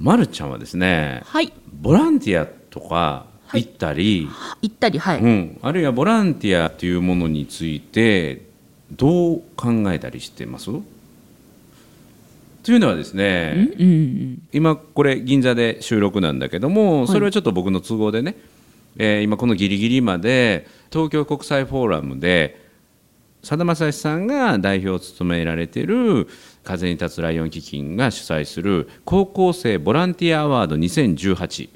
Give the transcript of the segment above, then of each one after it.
まるちゃんはですね、はい、ボランティアとか行ったり、はい、うん、あるいはボランティアというものについてどう考えたりしてます？というのはですね、うんうんうん、今これ銀座で収録なんだけども、それはちょっと僕の都合でね、はい、今このギリギリまで東京国際フォーラムでさだまさしさんが代表を務められている風に立つライオン基金が主催する高校生ボランティアアワード2018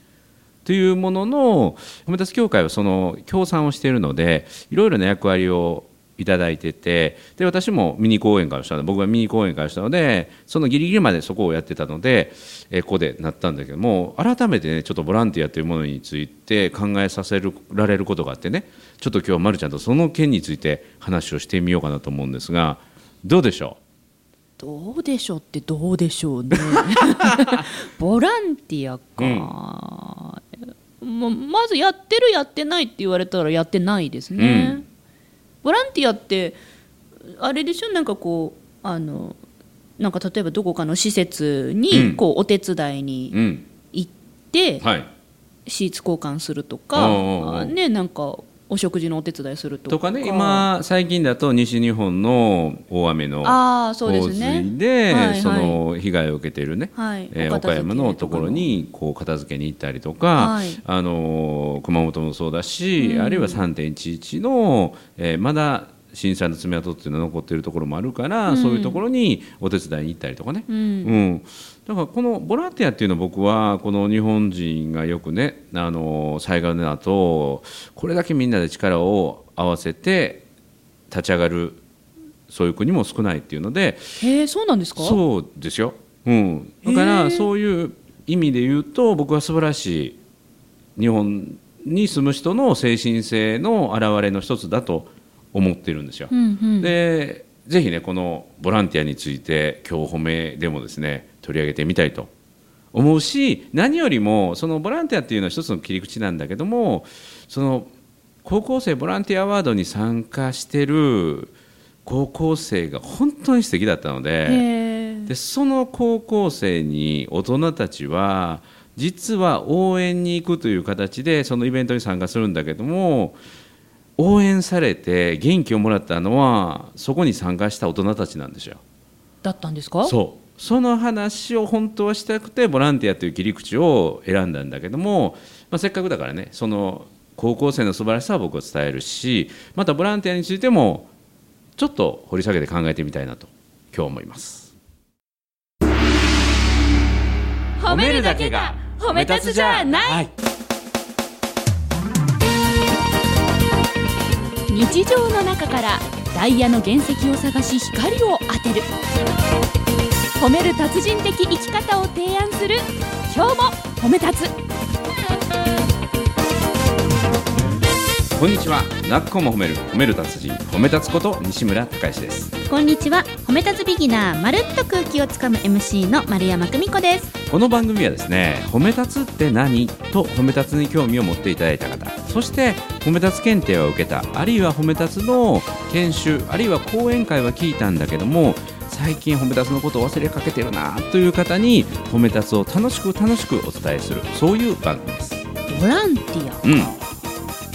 というものの米達協会はその協賛をしているので、いろいろな役割をいただいてて、で私も僕がミニ講演会をしたのでそのギリギリまでそこをやってたので、ここでなったんだけども、改めてねちょっとボランティアというものについて考えさせられることがあってね、ちょっと今日はまるちゃんとその件について話をしてみようかなと思うんですが、どうでしょうってどうでしょうねボランティアか、うん、まずやってるやってないって言われたらやってないですね、うん。ボランティアってあれでしょ、なんかこうなんか例えばどこかの施設にこうお手伝いに行って、うんうん、はい、シーツ交換するとか、ね、なんかお食事のお手伝いするとか、ね、今最近だと西日本の大雨の洪水で、はいはい、その被害を受けている、ね、はい、岡山のところにこう片付けに行ったりとか、はい、熊本もそうだし、うん、あるいは 3.11 の、まだ震災の爪痕っていうのが残っているところもあるから、うん、そういうところにお手伝いに行ったりとかね、うんうん、だからこのボランティアっていうのは、僕はこの日本人がよくね、災害の後これだけみんなで力を合わせて立ち上がるそういう国も少ないっていうので、そうなんですか？そうですよ、うん、だからそういう意味で言うと、僕は素晴らしい日本に住む人の精神性の表れの一つだと思ってるんですよ、うんうん。でぜひね、このボランティアについて今日褒めでもですね取り上げてみたいと思うし、何よりもそのボランティアっていうのは一つの切り口なんだけども、その高校生ボランティアアワードに参加してる高校生が本当に素敵だったので、でその高校生に大人たちは実は応援に行くという形でそのイベントに参加するんだけども、応援されて元気をもらったのはそこに参加した大人たちなんですよ。だったんですか？そう。その話を本当はしたくてボランティアという切り口を選んだんだけども、まあ、せっかくだからね、その高校生の素晴らしさを僕は伝えるし、またボランティアについてもちょっと掘り下げて考えてみたいなと今日思います。褒めるだけが褒め立つじゃない、はい。日常の中からダイヤの原石を探し光を当てる、褒める達人的生き方を提案する、今日も褒め立つ。こんにちは、なっこも褒める褒める達人褒め立つこと西村孝之です。こんにちは、褒め立つビギナーまるっと空気をつかむ MC の丸山久美子です。この番組はですね、褒め立つって何と褒め立つに興味を持っていただいた方、そして褒め立つ検定を受けた、あるいは褒め立つの研修、あるいは講演会は聞いたんだけども、最近褒め立つのことを忘れかけてるなという方に褒め立つを楽しくお伝えする、そういう番組です。ボランティアか、うん、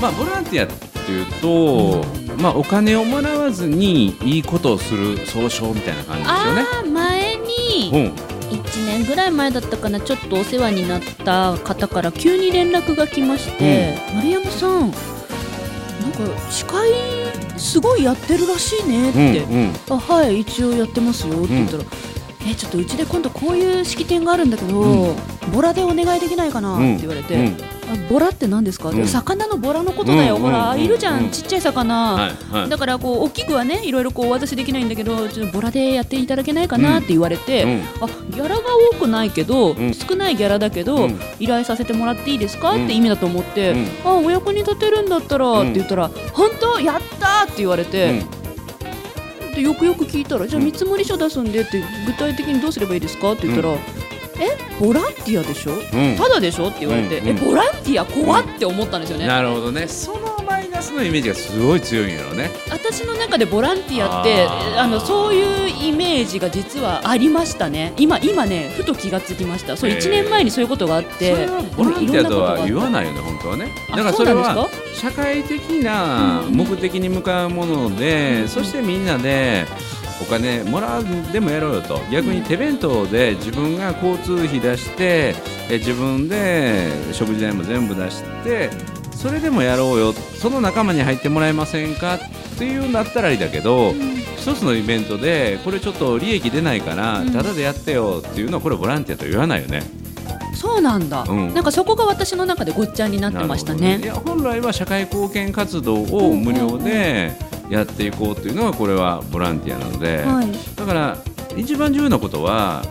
まあ、ボランティアっていうと、まあ、お金をもらわずにいいことをする総称みたいな感じですよね。あ、前に、うん、1年ぐらい前だったかな、ちょっとお世話になった方から急に連絡が来まして、うん、丸山さん、なんか司会すごいやってるらしいねって、うんうん、あ、はい、一応やってますよって言ったら、うん、ちょっとうちで今度こういう式典があるんだけど、うん、ボラでお願いできないかなって言われて、うんうん、ボラって何ですか、うん、魚のボラのことだよ、うん、ほら、うん、いるじゃん、うん、ちっちゃい魚、はいはい、だからこう大きくはね、いろいろこうお渡しできないんだけど、ちょっとボラでやっていただけないかなって言われて、うん、ギャラが多くないけど、うん、少ないギャラだけど、うん、依頼させてもらっていいですか、うん、って意味だと思って、うん、お役に立てるんだったら、うん、って言ったら、本当やったって言われて、うん、でよくよく聞いたら、じゃあ見積書出すんでって具体的にどうすればいいですかって言ったら、うん、ボランティアでしょ、うん、ただでしょって言われて、ボランティア怖って思ったんですよね、うんうん、なるほどね。そのマイナカスのイメージがすごい強いんやろね。私の中でボランティアってそういうイメージが実はありましたね。今ね、ふと気がつきました。そう、1年前にそういうことがあって、それはボランティアとは言わないよね、本当はね。だからそれは社会的な目的に向かうもので、そしてみんなでお金もらうでもやろうよと。逆に手弁当で自分が交通費出して、自分で食事代も全部出して、それでもやろうよ、その仲間に入ってもらえませんかっていうんだったらいいだけど、一つのイベントでこれちょっと利益出ないからタダでやってよっていうのは、これボランティアと言わないよね。そうなんだ、なんかそこが私の中でごっちゃになってましたね。いや、本来は社会貢献活動を無料でやっていこうというのが、これはボランティアなので、はい、だから一番重要なことは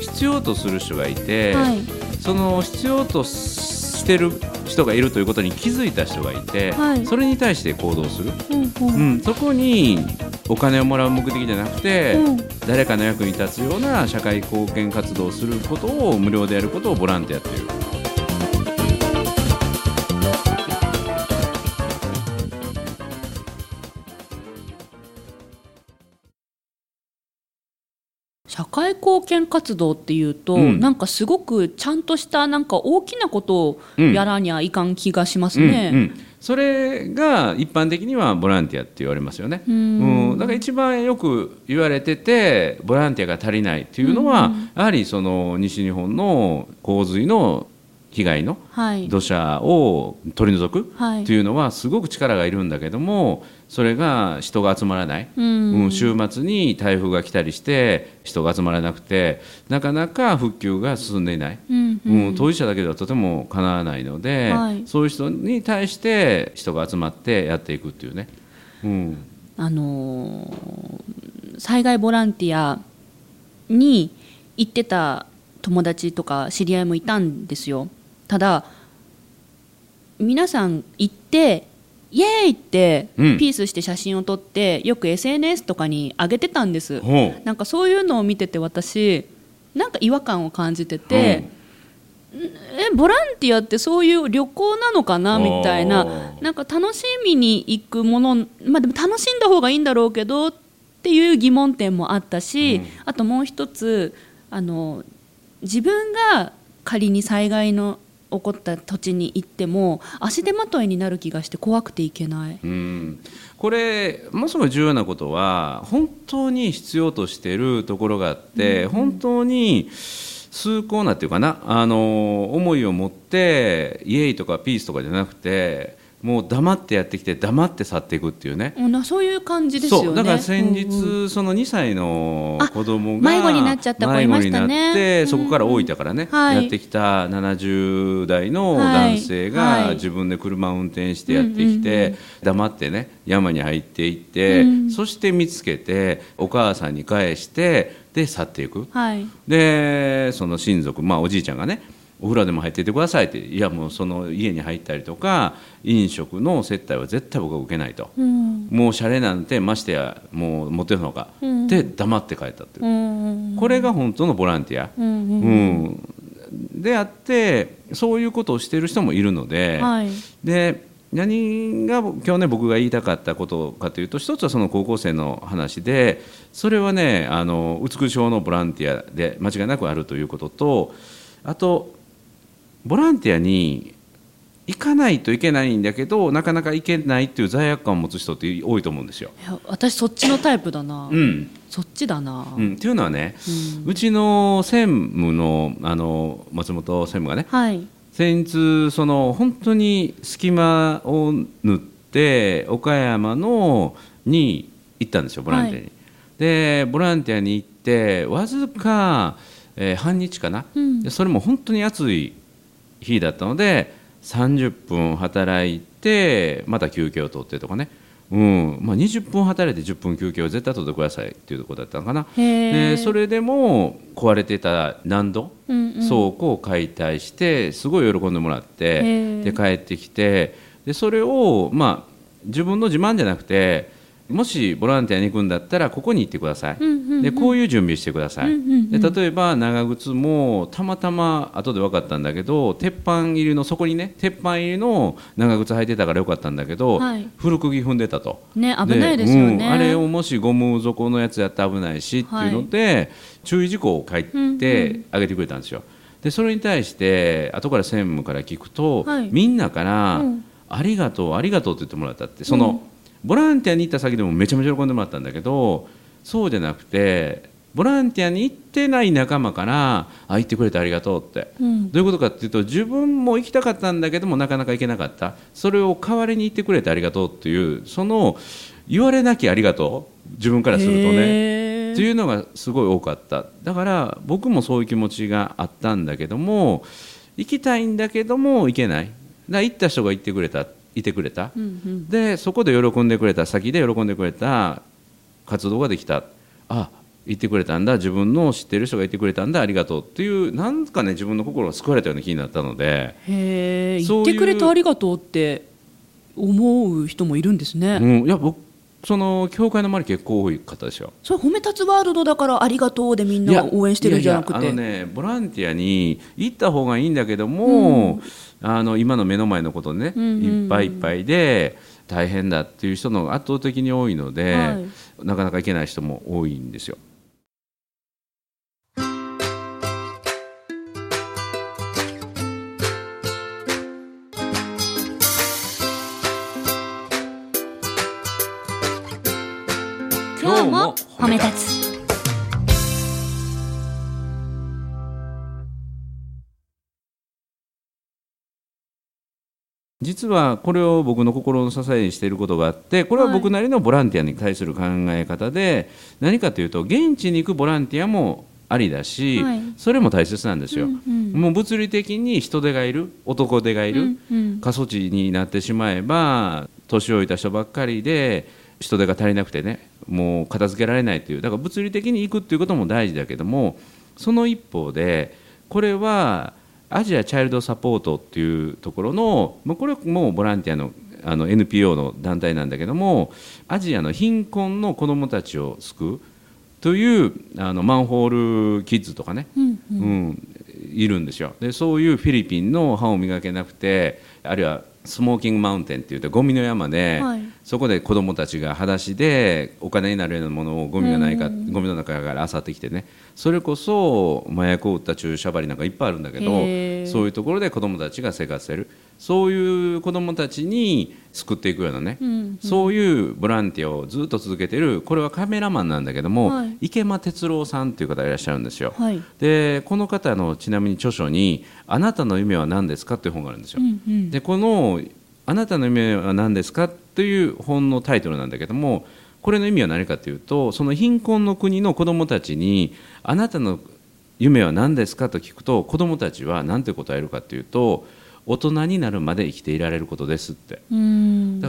必要とする人がいて、はい、その必要としてる人がいるということに気づいた人がいて、はい、それに対して行動する、そこにお金をもらう目的じゃなくて、誰かの役に立つような社会貢献活動をすることを無料でやることをボランティアという。社会貢献活動っていうと、なんかすごくちゃんとしたなんか大きなことをやらにゃいかん気がしますね。それが一般的にはボランティアって言われますよね。だから一番よく言われてて、ボランティアが足りないっていうのは、やはりその西日本の洪水の被害の土砂を取り除くというのはすごく力がいるんだけども、それが人が集まらない、週末に台風が来たりして人が集まらなくて、なかなか復旧が進んでいない、当事者だけではとてもかなわないので、そういう人に対して人が集まってやっていくっていうね、災害ボランティアに行ってた友達とか知り合いもいたんですよ。ただ皆さん行ってイエーイってピースして写真を撮って、よく SNS とかに上げてたんです。なんかそういうのを見てて、私なんか違和感を感じてて、ボランティアってそういう旅行なのかなみたいな、なんか楽しみに行くもの、でも楽しんだ方がいいんだろうけどっていう疑問点もあったし、あともう一つ、自分が仮に災害の起こった土地に行っても足手まといになる気がして怖くていけない。これもすごい重要なことは、本当に必要としているところがあって、本当に崇高なっていうかな、思いを持ってイエイとかピースとかじゃなくて、もう黙ってやってきて黙って去っていくっていうね、そういう感じですよね。そう、だから先日、その2歳の子供が迷子になっちゃった子いましたね。迷子になって、そこから大分からね、やってきた70代の男性が自分で車を運転してやってきて、黙ってね山に入っていって、そして見つけてお母さんに返して、で去っていく、でその親族、おじいちゃんがね、お風呂でも入っていてくださいって、いやもうその家に入ったりとか飲食の接待は絶対僕は受けないと、もうシャレなんてましてやもう持ってるのか、で黙って帰ったっていう、これが本当のボランティア、であって、そういうことをしている人もいるので、で何が今日ね僕が言いたかったことかというと、一つはその高校生の話で、それはね美しおのボランティアで間違いなくあるということと、あとボランティアに行かないといけないんだけどなかなか行けないっていう罪悪感を持つ人って多いと思うんですよ。いや私そっちのタイプだな、そっちだな、っていうのはね、うちの専務の、松本専務がね、先日その本当に隙間を縫って岡山のに行ったんですよ、ボランティアに、でボランティアに行ってわずか、半日かな、でそれも本当に暑い日だったので30分働いてまた休憩を取ってとかね、20分働いて10分休憩を絶対取ってくださいっていうところだったのかな。でそれでも壊れてた何度、倉庫を解体してすごい喜んでもらって、で帰ってきて、でそれを自分の自慢じゃなくて、もしボランティアに行くんだったらここに行ってください、うんうんうん、でこういう準備してください、うんうんうん、で例えば長靴もたまたま後で分かったんだけど鉄板入りのそこにね鉄板入りの長靴履いてたからよかったんだけど、はい、古くぎ踏んでたと、ね、危ないですよね、うん、あれをもしゴム底のやつやったら危ないしっていうので、はい、注意事項を書いてあげてくれたんですよ。でそれに対して後から専務から聞くと、はい、みんなから、うん、ありがとうありがとうって言ってもらったってその、うんボランティアに行った先でもめちゃめちゃ喜んでもらったんだけどそうじゃなくてボランティアに行ってない仲間から行ってくれてありがとうって、うん、どういうことかっていうと自分も行きたかったんだけどもなかなか行けなかったそれを代わりに行ってくれてありがとうっていうその言われなきゃありがとう自分からするとねっていうのがすごい多かった。だから僕もそういう気持ちがあったんだけども行きたいんだけども行けないだから行った人が行ってくれたいてくれた、うんうん、でそこで喜んでくれた先で喜んでくれた活動ができたあ言ってくれたんだ自分の知ってる人が言ってくれたんだありがとうっていうなんかね自分の心が救われたような気になったのでへー言ってくれたありがとうって思う人もいるんですね、うん、いや僕その教会の周り結構多い方でしょ。それ褒め立つワールドだからありがとうでみんな応援してるんじゃなくていやいやあの、ね、ボランティアに行った方がいいんだけども、うん、あの今の目の前のことね、うんうんうん、いっぱいいっぱいで大変だっていう人の圧倒的に多いので、はい、なかなか行けない人も多いんですよ。褒め立つ実はこれを僕の心の支えにしていることがあってこれは僕なりのボランティアに対する考え方で、はい、何かというと現地に行くボランティアもありだし、はい、それも大切なんですよ、うんうん、もう物理的に人手がいる男手がいる、うんうん、過疎地になってしまえば年老いた人ばっかりで人手が足りなくてねもう片付けられないというだから物理的に行くということも大事だけどもその一方でこれはアジアチャイルドサポートっていうところのこれはもうボランティアのあの NPO の団体なんだけどもアジアの貧困の子どもたちを救うというあのマンホールキッズとかね、うんうんうん、いるんですよ。でそういうフィリピンの歯を磨けなくてあるいはスモーキングマウンテンっていってゴミの山で、はい、そこで子どもたちが裸足でお金になるようなものをゴミがないか、ゴミの中から漁ってきてねそれこそ麻薬を売った注射針なんかいっぱいあるんだけどそういうところで子どもたちが生活してるそういう子どもたちに救っていくようなね、うんうん、そういうボランティアをずっと続けてるこれはカメラマンなんだけども、はい、池間哲郎さんという方がいらっしゃるんですよ、はい、でこの方のちなみに著書にあなたの夢は何ですかっていう本があるんですよ、うんうん、でこのあなたの夢は何ですかという本のタイトルなんだけどもこれの意味は何かというとその貧困の国の子どもたちにあなたの夢は何ですかと聞くと子どもたちは何て答えるかというと大人になるまで生きていられることですってだから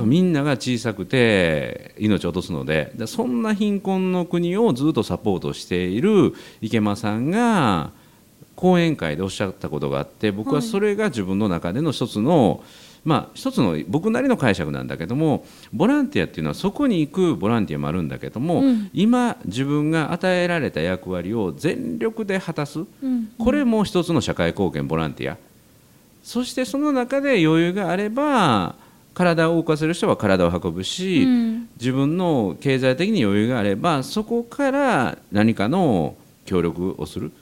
みんなが小さくて命を落とすのでそんな貧困の国をずっとサポートしている池間さんが講演会でおっしゃったことがあって僕はそれが自分の中での一つの、はいまあ、一つの僕なりの解釈なんだけどもボランティアっていうのはそこに行くボランティアもあるんだけども、うん、今自分が与えられた役割を全力で果たす、うんうん、これも一つの社会貢献ボランティアそしてその中で余裕があれば体を動かせる人は体を運ぶし、うん、自分の経済的に余裕があればそこから何かの協力をするっ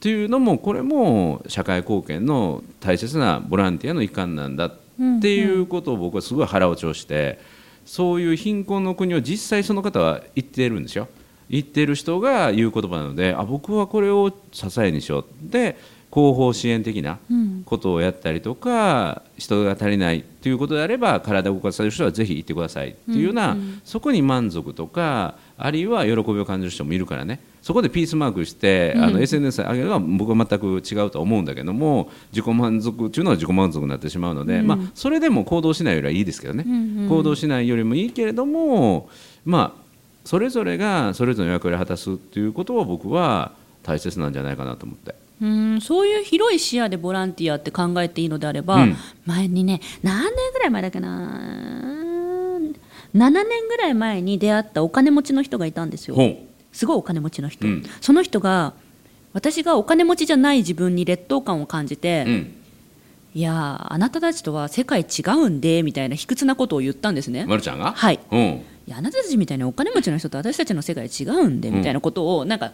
ていうのもこれも社会貢献の大切なボランティアの一環なんだっていうことを僕はすごい腹落ちをしてそういう貧困の国を実際その方は言っているんですよ言っている人が言う言葉なのであ僕はこれを支えにしようで後方支援的なことをやったりとか、うん、人が足りないということであれば体を動かされる人はぜひ行ってくださいっていうような、うんうん、そこに満足とかあるいは喜びを感じる人もいるからねそこでピースマークして、うん、SNS 上げるのは僕は全く違うと思うんだけども自己満足というのは自己満足になってしまうので、うんまあ、それでも行動しないよりはいいですけどね、うんうん、行動しないよりもいいけれども、まあ、それぞれがそれぞれの役割を果たすということは僕は大切なんじゃないかなと思ってうんそういう広い視野でボランティアって考えていいのであれば、うん、前にね何年ぐらい前だっけな7年ぐらい前に出会ったお金持ちの人がいたんですよ。すごいお金持ちの人、うん、その人が私がお金持ちじゃない自分に劣等感を感じて、うん、いやあなたたちとは世界違うんでみたいな卑屈なことを言ったんですね。まるちゃんが、はい、うん、いやあなたたちみたいなお金持ちの人と私たちの世界違うんでみたいなことを、なんか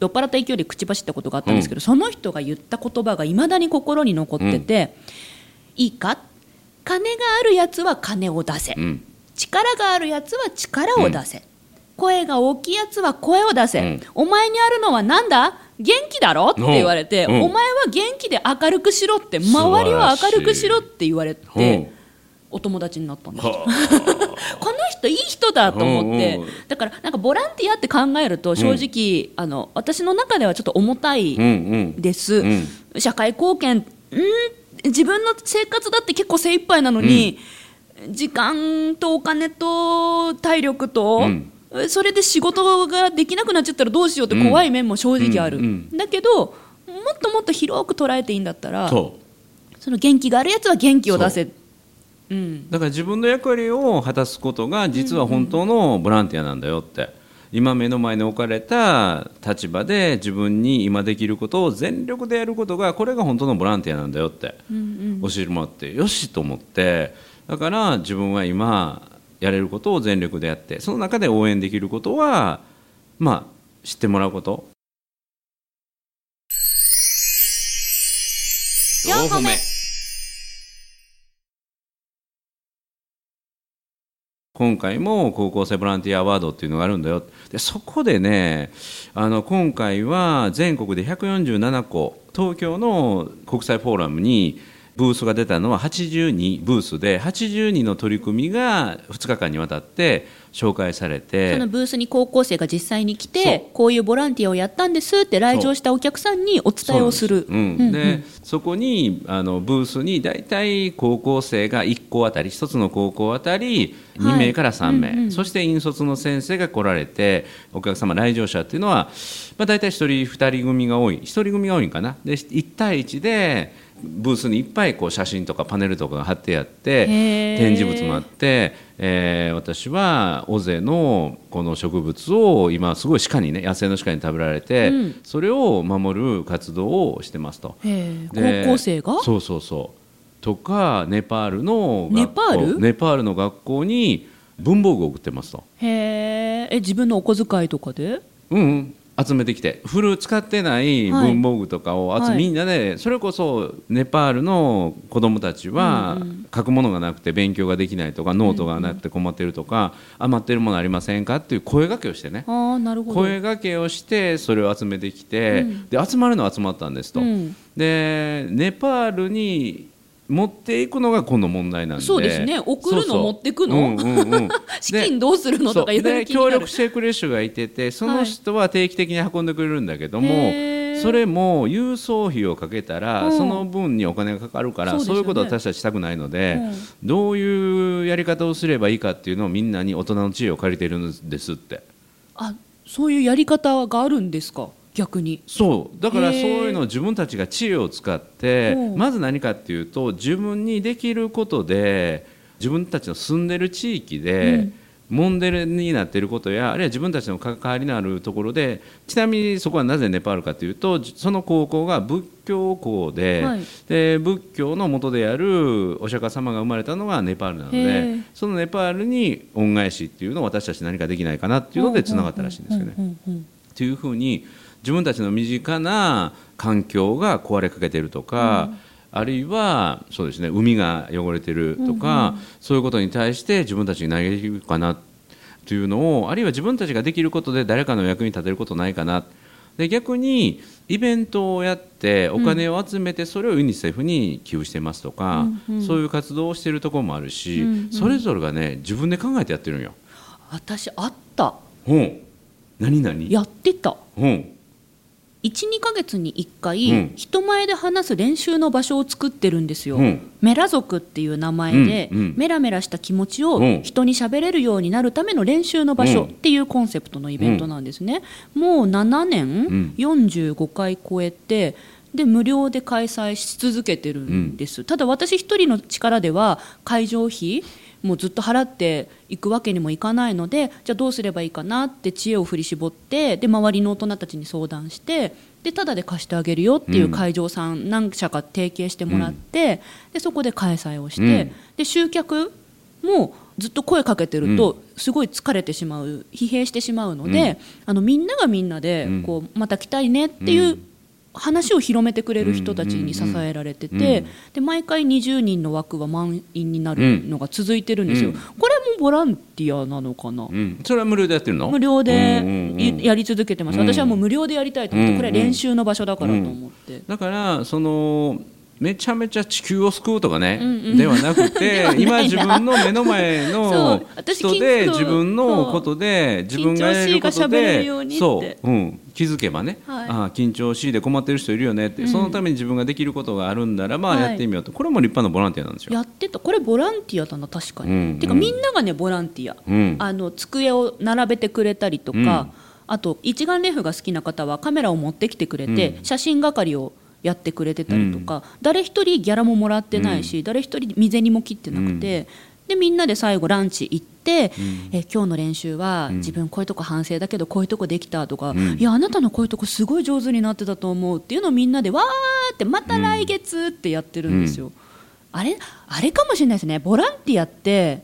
酔っ払った勢いで口走ったことがあったんですけど、うん、その人が言った言葉がいまだに心に残ってて、うん、いいか金があるやつは金を出せ、うん、力があるやつは力を出せ、うん、声が大きいやつは声を出せ、うん、お前にあるのはなんだ元気だろって言われて、うん、お前は元気で明るくしろって、周りは明るくしろって言われてお友達になったんですこの人いい人だと思って。だからなんかボランティアって考えると正直、うん、私の中ではちょっと重たいです、うんうん、社会貢献、自分の生活だって結構精一杯なのに、うん、時間とお金と体力と、うんそれで仕事ができなくなっちゃったらどうしようって怖い面も正直ある、うんうんうん、だけどもっともっと広く捉えていいんだったら その元気があるやつは元気を出せ、うん、だから自分の役割を果たすことが実は本当のボランティアなんだよって、うんうん、今目の前に置かれた立場で自分に今できることを全力でやることがこれが本当のボランティアなんだよって、うんうん、教えてもらってよしと思って、だから自分は今やれることを全力でやって、その中で応援できることは、まあ、知ってもらうこと。4個目、今回も高校生ボランティアアワードっていうのがあるんだよ。でそこでね、今回は全国で147校、東京の国際フォーラムにブースが出たのは82ブースで、82の取り組みが2日間にわたって紹介されて、そのブースに高校生が実際に来てこういうボランティアをやったんですって来場したお客さんにお伝えをする。 でそこにブースにだいたい高校生が1校あたり、1つの高校あたり2名から3名、はい、そして引率の先生が来られて、お客様来場者っていうのは、まあ、だいたい1人2人組が多い、1人組が多いんかな。で1対1でブースにいっぱいこう写真とかパネルとかが貼ってあって、展示物もあって、私は尾瀬のこの植物を今すごい鹿にね、野生の鹿に食べられて、うん、それを守る活動をしてますと。高校生がそうそうそうとか、ネパールの学校に文房具を送ってますと。へえ、自分のお小遣いとかで、うん、うん集めてきて、フル使ってない文房具とかを、はい、みんなで、ね、それこそネパールの子どもたちは書くものがなくて勉強ができないとか、ノートがなくて困ってるとか、余ってるものありませんかっていう声掛けをしてね。あ、なるほど。声掛けをしてそれを集めてきて、うん、で集まるのは集まったんですと、うん、でネパールに持っていくのが今度問題なんで、そうですね、送るの、そうそう持っていくの、うんうんうん、資金どうするのとかいろいろ気になる。協力してくれる人がいてて、その人は定期的に運んでくれるんだけども、はい、それも郵送費をかけたら、うん、その分にお金がかかるから、そういうことを私たちしたくないので、うん、どういうやり方をすればいいかっていうのをみんなに大人の知恵を借りてるんですって。あ、そういうやり方があるんですか。逆にそうだから、そういうのを自分たちが知恵を使って、まず何かっていうと、自分にできることで自分たちの住んでる地域で問題になっていることや、あるいは自分たちの関わりのあるところで、ちなみにそこはなぜネパールかというと、その高校が仏教校 で仏教の元であるお釈迦様が生まれたのがネパールなので、そのネパールに恩返しっていうのを私たち何かできないかなっていうのでつながったらしいんですよね。というふうに自分たちの身近な環境が壊れかけてるとか、うん、あるいはそうですね、海が汚れてるとか、うんうん、そういうことに対して自分たちに何ができるかなというのを、あるいは自分たちができることで誰かの役に立てることないかな。で逆にイベントをやってお金を集めて、それをユニセフに寄付してますとか、うんうん、そういう活動をしているところもあるし、うんうん、それぞれがね自分で考えてやってるんよ。私あった、うん、何やってた、うん1,2 ヶ月に1回、うん、人前で話す練習の場所を作ってるんですよ、うん、メラ族っていう名前で、うんうん、メラメラした気持ちを人に喋れるようになるための練習の場所っていうコンセプトのイベントなんですね、うん、もう7年45回超えて、で無料で開催し続けてるんです、うん、ただ私一人の力では会場費もうずっと払っていくわけにもいかないので、じゃあどうすればいいかなって知恵を振り絞って、で周りの大人たちに相談して、でただで貸してあげるよっていう会場さん何社か提携してもらって、うん、でそこで開催をして、うん、で集客もずっと声かけてるとすごい疲れてしまう、うん、疲弊してしまうので、うん、みんながみんなでこうまた来たいねっていう話を広めてくれる人たちに支えられてて、で毎回20人の枠が満員になるのが続いてるんですよ。これもボランティアなのかな、うん、それは無料でやってるの？無料でやり続けてます。私はもう無料でやりたいと思って、これは練習の場所だからと思って、だからそのめちゃめちゃ地球を救うとかね、うんうん、ではなくて今自分の目の前の人で自分のことで自分がやることで、そう、うん、気づけばね、はい、ああ緊張しいで困ってる人いるよねって、うん、そのために自分ができることがあるんならば、まあ、やってみようと、はい、これも立派なボランティアなんですよ。やってた、これボランティアだな確かに、うんうん、てかみんながねボランティア、うん、机を並べてくれたりとか、うん、あと一眼レフが好きな方はカメラを持ってきてくれて、うん、写真係をやってくれてたりとか、うん、誰一人ギャラももらってないし、うん、誰一人身銭も切ってなくて、うん、でみんなで最後ランチ行って、うん、今日の練習は、うん、自分こういうとこ反省だけどこういうとこできたとか、うん、いやあなたのこういうとこすごい上手になってたと思うっていうのをみんなでわーってまた来月ってやってるんですよ、うん、あれかもしれないですね。ボランティアって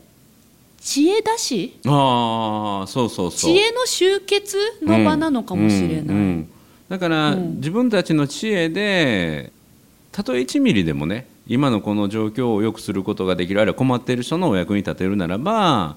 知恵出し、あ、そうそうそう、知恵の集結の場なのかもしれない、うんうんうん、だから自分たちの知恵でたとえ1ミリでもね、今のこの状況を良くすることができる、あるいは困っている人のお役に立てるならば、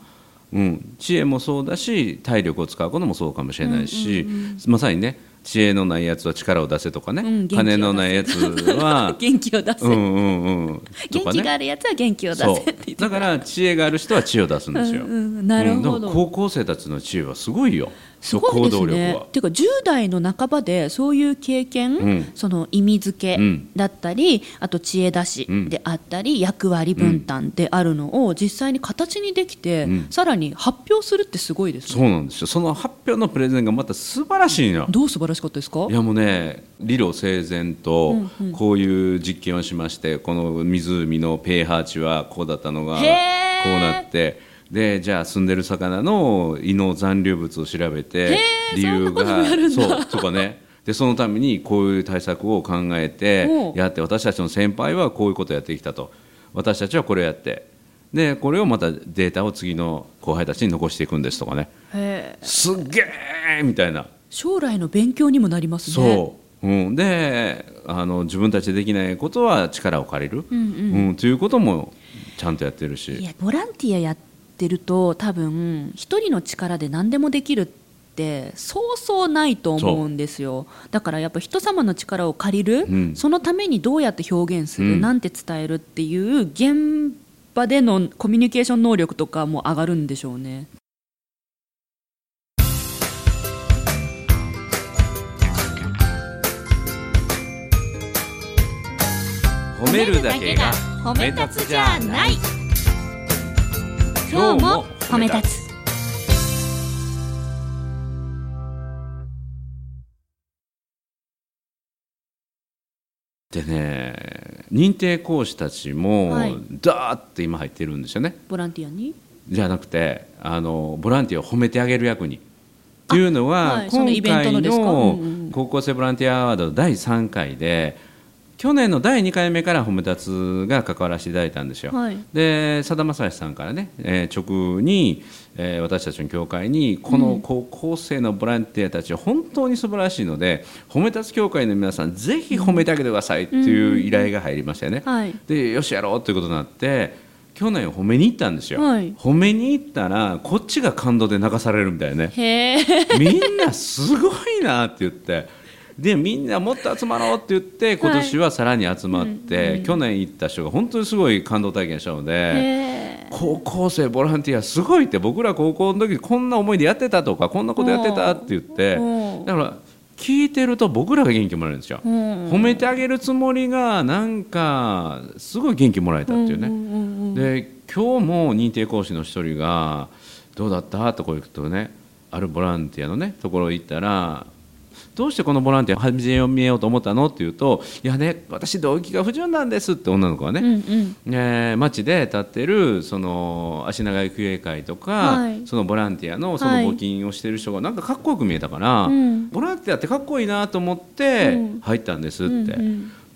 うん、知恵もそうだし体力を使うこともそうかもしれないし、うんうんうん、まさにね、知恵のないやつは力を出せとかね、うん、金のないやつは元気を出せ、うんうんうん、とかね、元気があるやつは元気を出せって言って、だから知恵がある人は知恵を出すんですよ、うんうん、なるほど、うん、高校生たちの知恵はすごいよ、すごいですね。てか10代の半ばでそういう経験、うん、その意味付けだったり、うん、あと知恵出しであったり、うん、役割分担であるのを実際に形にできて、うん、さらに発表するってすごいですね。そうなんですよ。その発表のプレゼンがまた素晴らしいな。どう素晴らしかったですか？いやもうね、理路整然とこういう実験をしまして、うんうん、この湖のpH値はこうだったのがこうなってで、じゃあ住んでる魚の胃の残留物を調べて理由がそうとかね、でそのためにこういう対策を考えてやって、私たちの先輩はこういうことをやってきたと、私たちはこれをやってでこれをまたデータを次の後輩たちに残していくんですとかね、へーすっげーみたいな、将来の勉強にもなりますね。そう、うん、で自分たちでできないことは力を借りる、うんうんうん、ということもちゃんとやってるし、いやボランティアやっててると多分一人の力で何でもできるってそうそうないと思うんですよ。だからやっぱ人様の力を借りる、うん、そのためにどうやって表現する、うん、なんて伝えるっていう現場でのコミュニケーション能力とかも上がるんでしょうね。褒めるだけが褒め立つじゃない、今日も褒め立つ。でね、認定講師たちも、はい、ダーッて今入ってるんですよね。ボランティアにじゃなくてボランティアを褒めてあげる役にというのは、はい、今回の高校生ボランティアアワード第3回で去年の第2回目から褒め立つが関わらせていただいたんですよ、はい、でさだまさしさんからね、直に、私たちの協会にこの高校生のボランティアたちは本当に素晴らしいので、うん、褒め立つ協会の皆さんぜひ褒めてあげてくださいっていう依頼が入りましたよね、うんはい、でよしやろうということになって去年褒めに行ったんですよ、はい、褒めに行ったらこっちが感動で泣かされるみたいなね、へみんなすごいなって言ってでみんなもっと集まろうって言って今年はさらに集まって、はいうんうん、去年行った人が本当にすごい感動体験したので、高校生ボランティアすごいって、僕ら高校の時こんな思いでやってたとかこんなことやってたって言って、だから聞いてると僕らが元気もらえるんですよ、褒めてあげるつもりがなんかすごい元気もらえたっていうね、うんうんうん、で今日も認定講師の一人がどうだったとこういうことね、あるボランティアのねところ行ったらどうしてこのボランティア始めようと思ったのって言うと、いやね、私動機が不純なんですって女の子はね、街で立ってるその足長育英会とか、はい、そのボランティアのその募金をしてる人がなんかかっこよく見えたから、はい、ボランティアってかっこいいなと思って入ったんですって、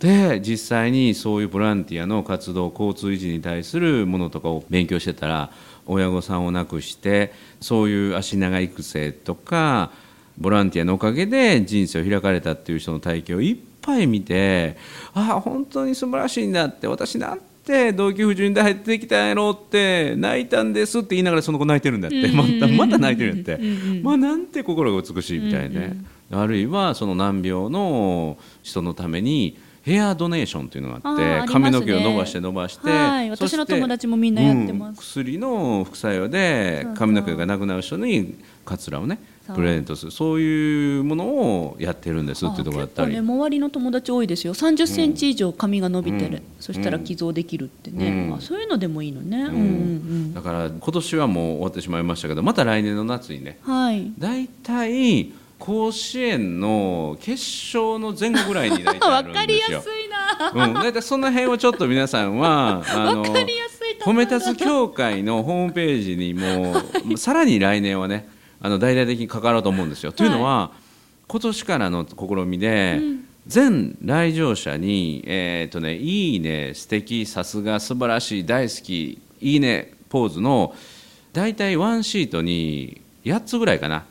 で実際にそういうボランティアの活動、交通維持に対するものとかを勉強してたら、親御さんを亡くしてそういう足長育成とかボランティアのおかげで人生を開かれたっていう人の体験をいっぱい見て、ああ本当に素晴らしいんだって、私なんて動機不純で入ってきたんやろって泣いたんですって言いながら、その子泣いてるんだって、また泣いてるんだってまあなんて心が美しいみたいなね、あるいはその難病の人のためにヘアドネーションというのがあって、髪の毛を伸ばして伸ばして、私の友達もみんなやってます、薬の副作用で髪の毛がなくなる人にカツラをねプレゼントする、そういうものをやってるんですっていうところだったり、結構ね周りの友達多いですよ、30センチ以上髪が伸びてる、そしたら寄贈できるってね、そういうのでもいいのね、だから今年はもう終わってしまいましたけど、また来年の夏にね、だいたい甲子園の決勝の前後ぐらいに大体あるんですよわかりやすいな、だいたいその辺をちょっと皆さんは分かりやすいと思う、褒め立つ協会のホームページにも、さらに来年はね大々的に関わろうと思うんですよ、というのは今年からの試みで、全来場者に、いいね、素敵、さすが、素晴らしい、大好き、いいねポーズの大体ワンシートに8つぐらいかな、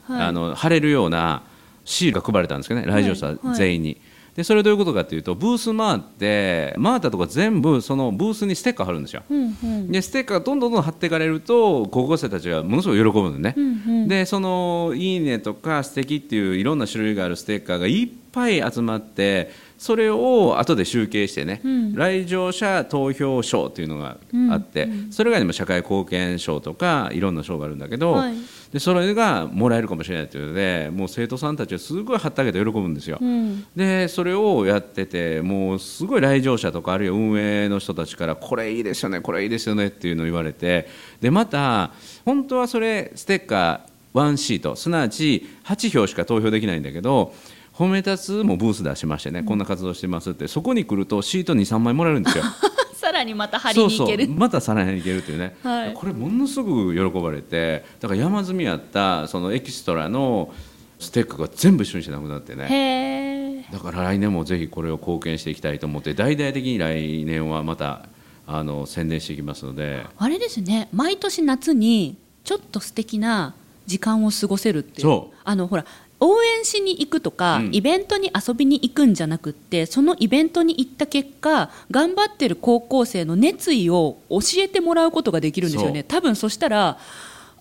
貼れるようなシールが配られたんですけどね、来場者全員に、でそれどういうことかというと、ブース回って回ったとこ全部そのブースにステッカー貼るんですよ、でステッカーどんどんどん貼っていかれると高校生たちはものすごく喜ぶんでね、でそのいいねとか素敵っていういろんな種類があるステッカーがいっぱい集まって、それを後で集計してね、来場者投票賞というのがあって、それ以外にも社会貢献賞とかいろんな賞があるんだけど、でそれがもらえるかもしれないというので、もう生徒さんたちはすごいはったあげて喜ぶんですよ、でそれをやってて、もうすごい来場者とかあるいは運営の人たちから、これいいですよね、これいいですよねっていうのを言われて、でまた本当はそれステッカー1シートすなわち8票しか投票できないんだけど、褒め立つもブース出しましてね、こんな活動してますって、そこに来るとシート 2,3 枚もらえるんですよさらにまた貼りに行ける、またさらに行けるというね、これものすごく喜ばれて、だから山積みあったそのエキストラのステッカーが全部一緒にしなくなってね、だから来年もぜひこれを貢献していきたいと思って、大々的に来年はまた宣伝していきますので、あれですね、毎年夏にちょっと素敵な時間を過ごせるっていう、そうほら応援しに行くとか、イベントに遊びに行くんじゃなくって、そのイベントに行った結果頑張ってる高校生の熱意を教えてもらうことができるんですよね、多分。そしたら、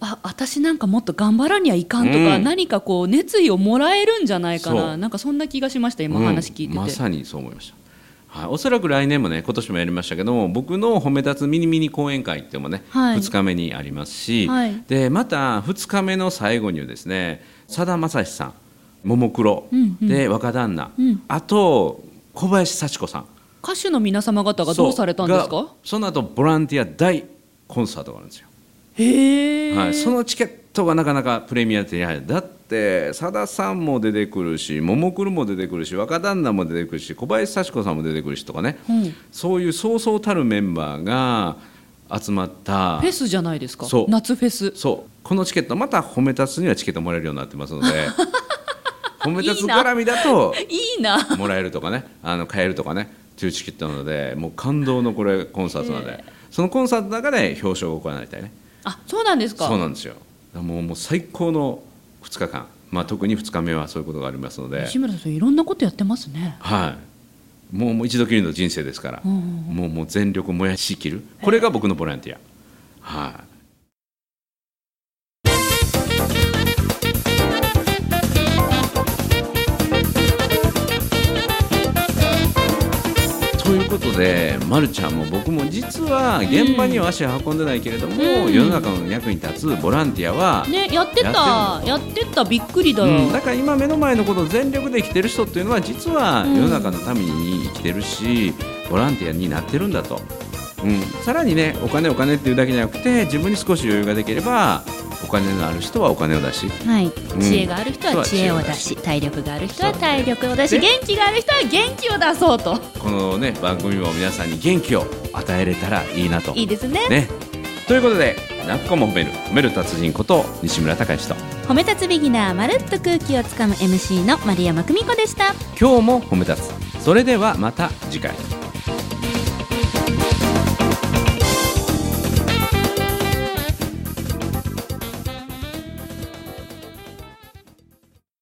あ、私なんかもっと頑張らにはいかんとか、何かこう熱意をもらえるんじゃないかな、なんかそんな気がしました今、話聞いてて、まさにそう思いました。おそらく来年もね、今年もやりましたけども、僕の褒め立つミニミニ講演会っていうのもね、2日目にありますし、でまた2日目の最後にはですね、さだまさしさん、ももクロ、で若旦那、あと小林幸子さん、歌手の皆様方がどうされたんですか。その後ボランティア大コンサートがあるんですよ。そのチケットがなかなかプレミア手に入る。だってさださんも出てくるし、ももクロも出てくるし、若旦那も出てくるし、小林幸子さんも出てくるしとかね、そういうそうそうたるメンバーが集まったフェスじゃないですか。夏フェス。このチケットまた褒め立つにはチケットもらえるようになってますので褒め立つ絡みだともらえるとかね、買えるとかねというチケットなので、もう感動のこれコンサートなので、そのコンサートの中で表彰を行いたいね。あ、そうなんですか。そうなんですよ。もう最高の2日間、特に2日目はそういうことがありますので。西村さんいろんなことやってますね。もう一度きりの人生ですから、もう全力燃やしきる、これが僕のボランティア。ということで、まるちゃんも僕も実は現場には足を運んでないけれども、世の中の役に立つボランティアは、やってたびっくりだよ、だから今目の前のことを全力で生きてる人っていうのは、実は世の中のために生きてるし、ボランティアになってるんだと、さらにね、お金っていうだけじゃなくて、自分に少し余裕ができればおお金のある人はお金を出し、はい、知恵がある人は知恵を出し、体力がある人は体力を出し、元気がある人は元気を出そうと、この、ね、番組も皆さんに元気を与えれたらいいなと。いいですね。ね、ということで、泣く子も褒める達人こと西村孝之と褒め立つビギナー、まるっと空気をつかむ MC の丸山久美子でした。今日も褒め立つ。それではまた次回。